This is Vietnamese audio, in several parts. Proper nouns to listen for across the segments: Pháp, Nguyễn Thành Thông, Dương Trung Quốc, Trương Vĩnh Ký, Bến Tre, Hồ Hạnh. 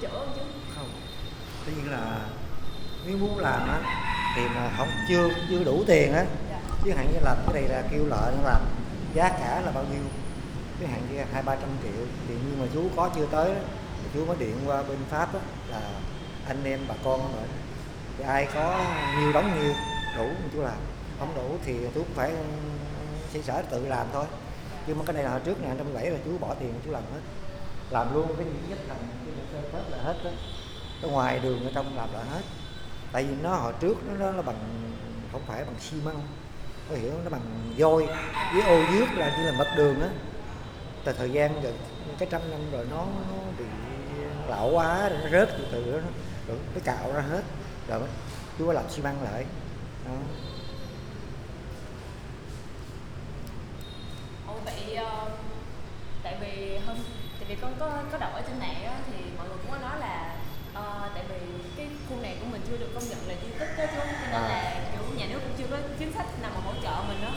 chữa không chứ? Không, tất nhiên là nếu muốn làm á thì mà không chưa đủ tiền á, chứ hạn như làm cái này là kêu lợi nó làm giá cả là bao nhiêu, cái hạn như 200-300 triệu thì, nhưng mà chú có chưa tới đó, chú có điện qua bên Pháp đó, là anh em bà con rồi thì ai có nhiêu đóng nhiêu, đủ chú làm, không đủ thì chú cũng phải xây sở tự làm thôi. Nhưng mà cái này là hồi trước này 170 là chú bỏ tiền chú làm hết, làm luôn cái gì nhất là cái Tết là hết đó, cái ngoài đường ở trong làm là hết. Tại vì nó hồi trước nó là bằng, không phải bằng xi măng, có hiểu, nó bằng vôi với ô dước là như là mặt đường á. Từ thời gian rồi cái trăm năm rồi nó bị lão quá rồi, nó rớt từ từ đó, rồi nó cạo ra hết rồi chú có làm xi măng lại đó. Tại vì con có đọc ở trên này á, thì mọi người cũng có nói là tại vì cái khu này của mình chưa được công nhận là di tích đó chú, cho nên là kiểu nhà nước cũng chưa có chính sách nào mà hỗ trợ mình đó.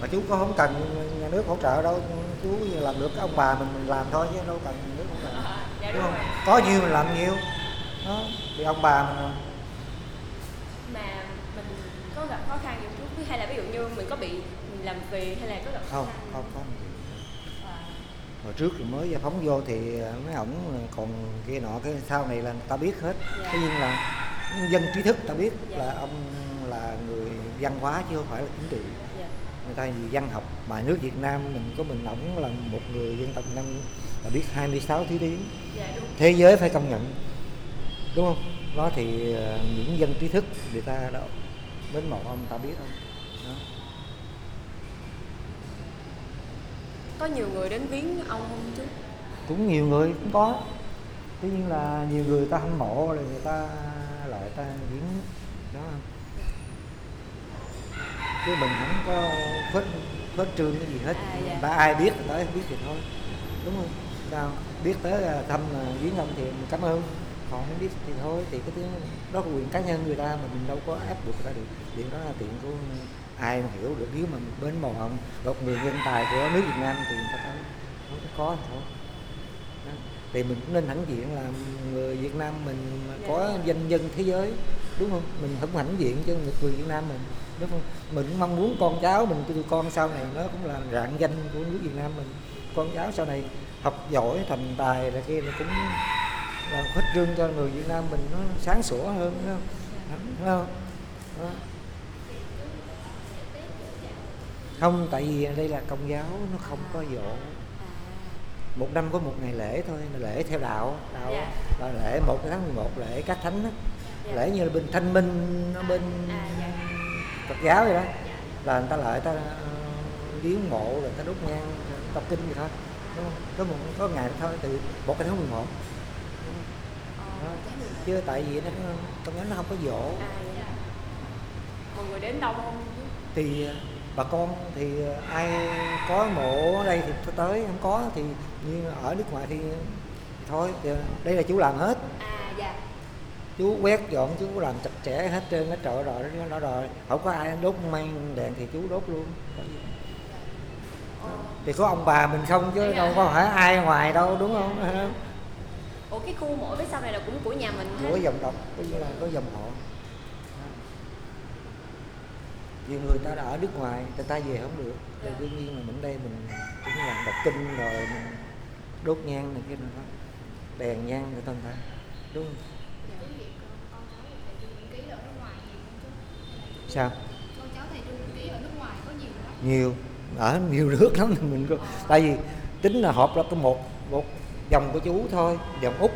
Mà chú có không cần nhà nước hỗ trợ đâu, chú làm được cái ông bà mình làm thôi chứ đâu cần nhà nước hỗ trợ. Dạ, đúng không? Rồi. Có nhiều mình làm nhiều đó, thì ông bà mình. Mà mình có gặp khó khăn gì chú, hay là ví dụ như mình có bị mình làm phì hay là có gặp khó khăn? Không. Hồi trước thì mới phóng vô thì mấy ổng còn kia nọ, cái sau này là ta biết hết. Tất nhiên là dân trí thức ta biết là ông là người văn hóa chứ không phải là chính trị. Người ta vì văn học, mà nước Việt Nam mình có mình ổng là một người dân tộc Nam là biết 26 thứ tiếng. Thế giới phải công nhận, đúng không? Đó thì những dân trí thức người ta đó mến mộ ông, ta biết không? Đó. Có nhiều người đến viếng ông không chứ? Cũng nhiều người, cũng có. Tuy nhiên là nhiều người ta hâm mộ rồi người ta lại ta viếng đó. Chứ mình không có phết trương cái gì hết. Và ai biết thì tới, không biết thì thôi. Đúng không? Sao? Biết tới thăm viếng ông thì mình cảm ơn. Còn không biết thì thôi, thì cái đó là quyền cá nhân người ta mà mình đâu có ép buộc người ta được. Chuyện đó là chuyện của ai mà hiểu được, nếu mà bến mộ ông một người nhân tài của nước Việt Nam thì người ta không có thôi. Thì mình cũng nên hãnh diện là người Việt Nam mình có danh nhân thế giới, đúng không? Mình không hãnh diện cho người Việt Nam mình, đúng không? Mình cũng mong muốn con cháu mình, tụi con sau này nó cũng là rạng danh của nước Việt Nam mình, con cháu sau này học giỏi thành tài là kia cũng là khuếch trương cho người Việt Nam mình nó sáng sủa hơn, đúng không? Đúng không? Đó. Không, tại vì đây là Công giáo, nó không có dỗ. Một năm có một ngày lễ thôi, là lễ theo đạo là lễ 1 tháng 11, lễ các thánh đó. Lễ như là bên Thanh Minh, bên Phật giáo vậy đó, là người ta lại ta điếu mộ, rồi người ta đốt nhang, đọc kinh gì thôi, đúng không? Có ngày thôi, từ 1 tháng 11. Chứ tại vì nó, Công giáo nó không có dỗ. Mọi người đến đông không? Thì bà con thì ai có mộ ở đây thì tới, không có thì như ở nước ngoài thì thôi, thì đây là chú làm hết. Chú quét dọn, chú làm chặt chẽ hết trơn hết trọi rồi đó rồi. Không có ai đốt mang đèn thì chú đốt luôn. Thì có ông bà mình không chứ đâu có phải ai ngoài đâu, đúng không? Ủa, cái khu mộ phía sau này là cũng của nhà mình hết. Của dòng tộc, có dòng họ. Nhiều người ta đã ở nước ngoài, người ta về không được. Thì đương nhiên là mình đây mình cũng làm đọc kinh rồi mình đốt nhang này kia này đó, đèn nhang để tân ta, đúng không? Sao? Con cháu thầy Trương Vĩnh Ký ở nước ngoài có nhiều lắm. Nhiều, ở nhiều nước lắm mình có. Tại vì tính là họp là có một dòng của chú thôi, dòng Úc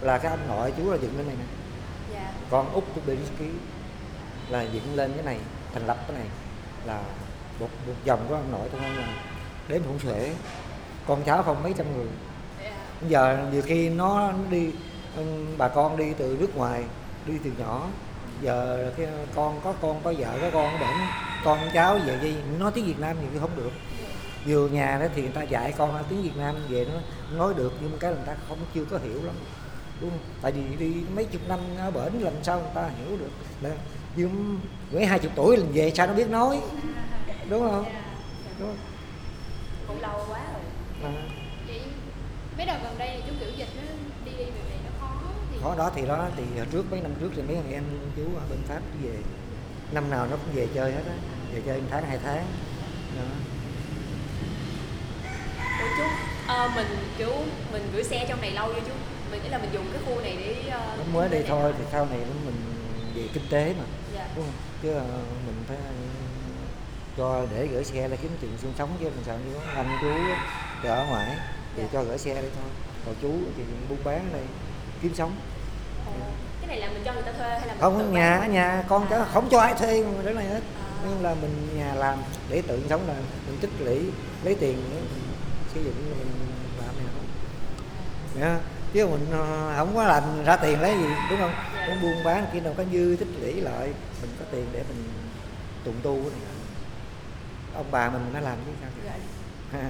là cái ông nội chú là dựng cái này nè. Còn Úc của Trương Vĩnh Ký là dựng lên cái này, thành lập cái này là một dòng của ông nội tôi nói là đếm không xuể, con cháu không mấy trăm người. Bây giờ nhiều khi nó đi, bà con đi từ nước ngoài đi từ nhỏ, giờ cái con có vợ có con bển, con cháu về gì nói tiếng Việt Nam thì không được. Vừa nhà đó thì người ta dạy con nói tiếng Việt Nam về nó nói được, nhưng mà cái người ta chưa có hiểu lắm, đúng không? Tại vì đi mấy chục năm ở bển làm sao người ta hiểu được. Nhưng với 20 tuổi là về sao nó biết nói, đúng không? Đúng không? Cũng lâu quá rồi. Vậy mấy đợt gần đây thì chú kiểu dịch nó đi về Hồi đó thì trước mấy năm trước thì mấy thằng em chú ở bên Pháp về, năm nào nó cũng về chơi hết á, về chơi 1 tháng 2 tháng đó. Ủa chú, mình gửi xe trong này lâu chưa chú? Mình nghĩ là mình dùng cái khu này để mới đây thôi hả? Thì sau này mình về kinh tế mà, dạ, đúng không? Chứ mình phải cho để gửi xe là kiếm tiền sinh sống, chứ mình sợ như anh chú ở ngoài thì dạ, cho gửi xe đây thôi. Còn chú thì buôn bán đây kiếm sống. Ồ, cái này là mình cho người ta thuê hay là mình không, tự nhà bán? Nhà con cháu không cho ai thuê cái này hết. À, nhưng là mình nhà làm để tự sống, là mình tích lũy lấy tiền để sử dụng mình làm này không. Nha, chứ mình không có làm ra tiền lấy gì, đúng không? Dạ. Mình buôn bán khi nào có dư tích lũy lại mình có tiền để mình tụng tu cái này. Ông bà mình đã làm chứ sao. Dạ.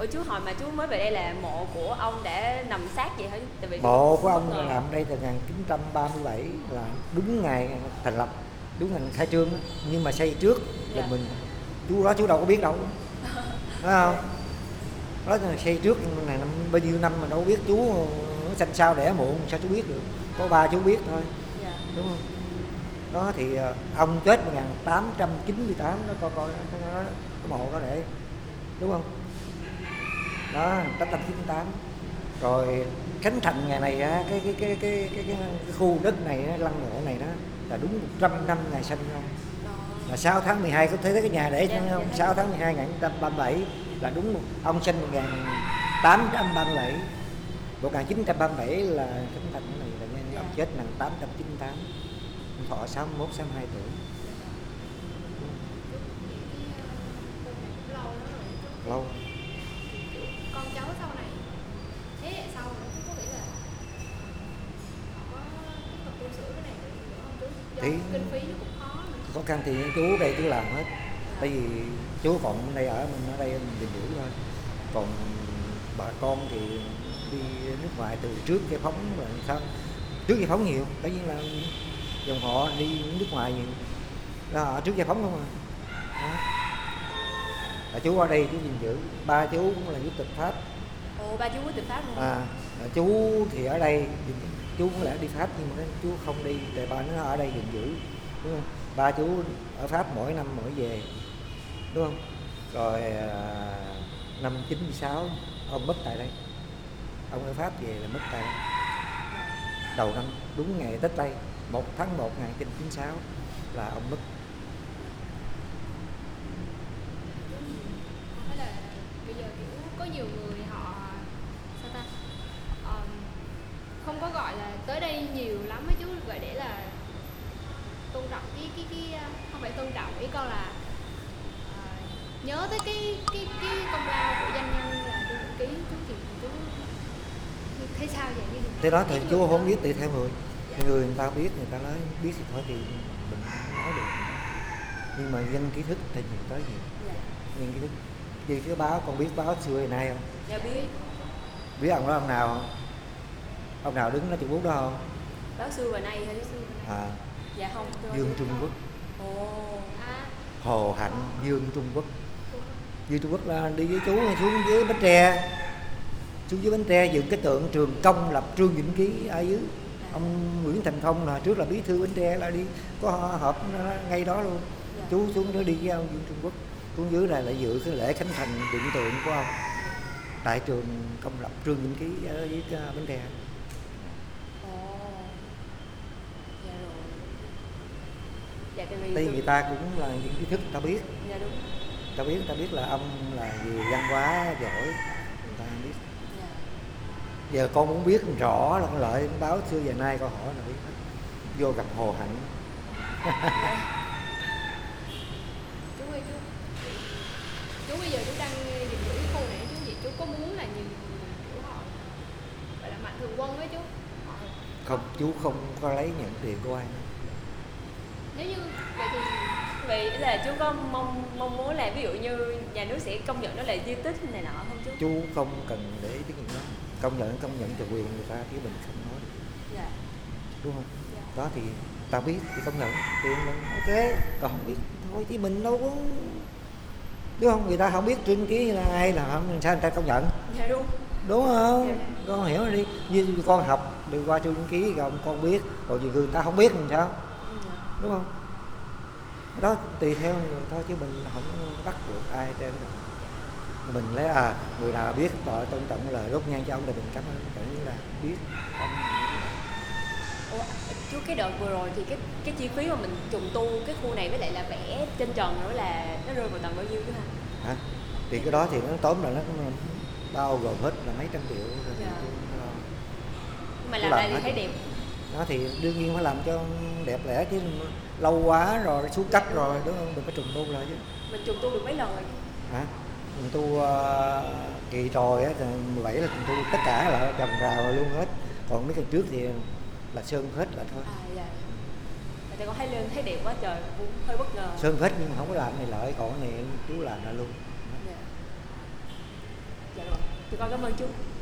Ủa chú, hồi mà chú mới về đây là mộ của ông đã nằm sát vậy hả? Tại vì mộ của ông nằm đây từ 1937, là đúng ngày thành lập, đúng ngày khai trương, nhưng mà xây trước là dạ, mình chú đó chú đâu có biết đâu, phải không? Đó là xây trước này năm bao nhiêu năm mà đâu biết, chú sanh sao đẻ muộn sao chú biết được, có ba chú biết thôi, dạ, đúng không? Đó thì ông chết 1898 đó, coi cái mộ đó để, đúng không? Đó, 1898. Rồi khánh thành ngày này á, cái khu đất này á, lăng mộ này đó là đúng 100 năm ngày sinh không? Là 6 tháng 12 có thấy cái nhà để yeah, không? 6 tháng 12 1937 là đúng ông sinh 1837. 1937 là khánh thành này là yeah, ông chết 1898. Thọ 61 62 tuổi. Lâu. Con cháu sau này, thế hệ sau chú có nghĩ là có tiếp tục tu sửa cái này nữa không chú? Do thì kinh phí nó cũng khó. Khó khăn thì chú đây chú làm hết. Tại vì chú còn ở đây, ở mình ở đây mình tìm hiểu thôi. Còn bà con thì đi nước ngoài từ trước Giải phóng rồi sao? Trước Giải phóng nhiều, tất nhiên là dòng họ đi nước ngoài nhiều. Đó, ở trước Giải phóng không à. Đó. À, chú ở đây chú gìn giữ, ba chú cũng là giúp tịch Pháp. Ồ, ba chú giúp tịch Pháp luôn à? Chú thì ở đây, chú cũng lẽ đi Pháp nhưng mà chú không đi, tại ba nó ở đây gìn giữ, đúng không? Ba chú ở Pháp mỗi năm mỗi về, đúng không? Rồi năm 96 ông mất tại đây, ông ở Pháp về là mất tại đây, đầu năm đúng ngày Tết Tây, 1 tháng 1 1996 là ông mất. Nhiều người họ sao ta không có gọi là tới đây nhiều lắm ấy chú, gọi để là tôn trọng cái không phải tôn trọng, ý con là nhớ tới cái công lao của danh nhân là Trương Vĩnh Ký. Chú thì chú thấy sao vậy? Thế đó thì chú không biết, tùy theo người, dạ, người ta biết người ta nói biết thì thôi, thì mình không nói được, nhưng mà dân trí thức thì nhiều tới nhiều, dạ, dân trí thức. Vì cái báo, con biết báo xưa ngày nay không? Dạ biết. Biết ông đó ông nào không? Ông nào đứng nói Trung Quốc đó không? Báo xưa và nay hay xưa và nay? À. Dạ không. Dương Trung Quốc. Ồ. À. Hồ Hạnh, Dương Trung Quốc. Dương Trung Quốc là đi với chú xuống dưới Bến Tre. Xuống dưới Bến Tre dựng cái tượng trường công lập Trương Vĩnh Ký ở dưới. À. Ông Nguyễn Thành Thông là trước là bí thư Bến Tre, là đi có họp ngay đó luôn. Dạ. Chú xuống đó đi với ông Dương Trung Quốc. Xuống dưới này lại dự cái lễ khánh thành tượng tượng của ông tại trường công lập Trương Vĩnh Ký ở dưới Bến Tre. Dạ, tại người ta cũng là những kiến thức ta biết. Dạ đúng. Ta biết là ông là gì văn hóa giỏi, người ta biết. Dạ. Giờ con muốn biết rõ là con lợi báo xưa giờ nay con hỏi là biết hết. Vô gặp Hồ Hạnh. Dạ. Chú bây giờ chú đang gìn giữ cái khu này chú gì, chú có muốn là nhìn của họ gọi là mạnh thường quân ấy chú? Không, chú không có lấy nhận tiền của ai. Nếu như vậy thì vậy là chú có mong muốn là ví dụ như nhà nước sẽ công nhận nó là di tích này nọ không chú? Chú không cần để cái gì đó, công nhận chủ quyền người ta chứ mình không nói được. Dạ. Đúng không? Dạ. Đó thì ta biết thì công nhận, tiền mình ok, còn không biết thôi chứ mình đâu có, đúng không? Người ta không biết Trương Ký là ai là không, sao người ta công nhận? Dạ đúng. đúng không? Con hiểu đi, như con học đi qua Trương Vĩnh Ký rồi con biết, còn nhiều người ta không biết làm sao, đúng không? Đó tùy theo người thôi, chứ mình không bắt buộc ai trên được. Mình lấy người nào biết tội tôn trọng lời rút ngang cho ông thì mình cảm ơn, kiểu như là biết. Chú, cái đợt vừa rồi thì cái chi phí mà mình trùng tu cái khu này với lại là vẽ trên trần nữa là nó rơi vào tầm bao nhiêu chứ hả? Hả? Thì cái đó thì nó tóm là nó bao gồm hết là mấy trăm triệu rồi. Dạ. Mà làm lại thì thấy đẹp. Đó thì đương nhiên phải làm cho đẹp lẽ, chứ lâu quá rồi xuống cấp rồi, đúng không? Mình phải trùng tu lại chứ. Mình trùng tu được mấy lần rồi? Hả? Trùng tu kỳ rồi á, 17 là trùng tu tất cả là trồng rào luôn hết. Còn mấy lần trước thì là sơn hết là thôi. À dạ. Tại con thấy lên thấy đẹp quá trời, cũng hơi bất ngờ. Sơn hết nhưng mà không có làm này lợi, còn này chú làm lại luôn. Dạ. Dạ rồi. Thì con cảm ơn chú.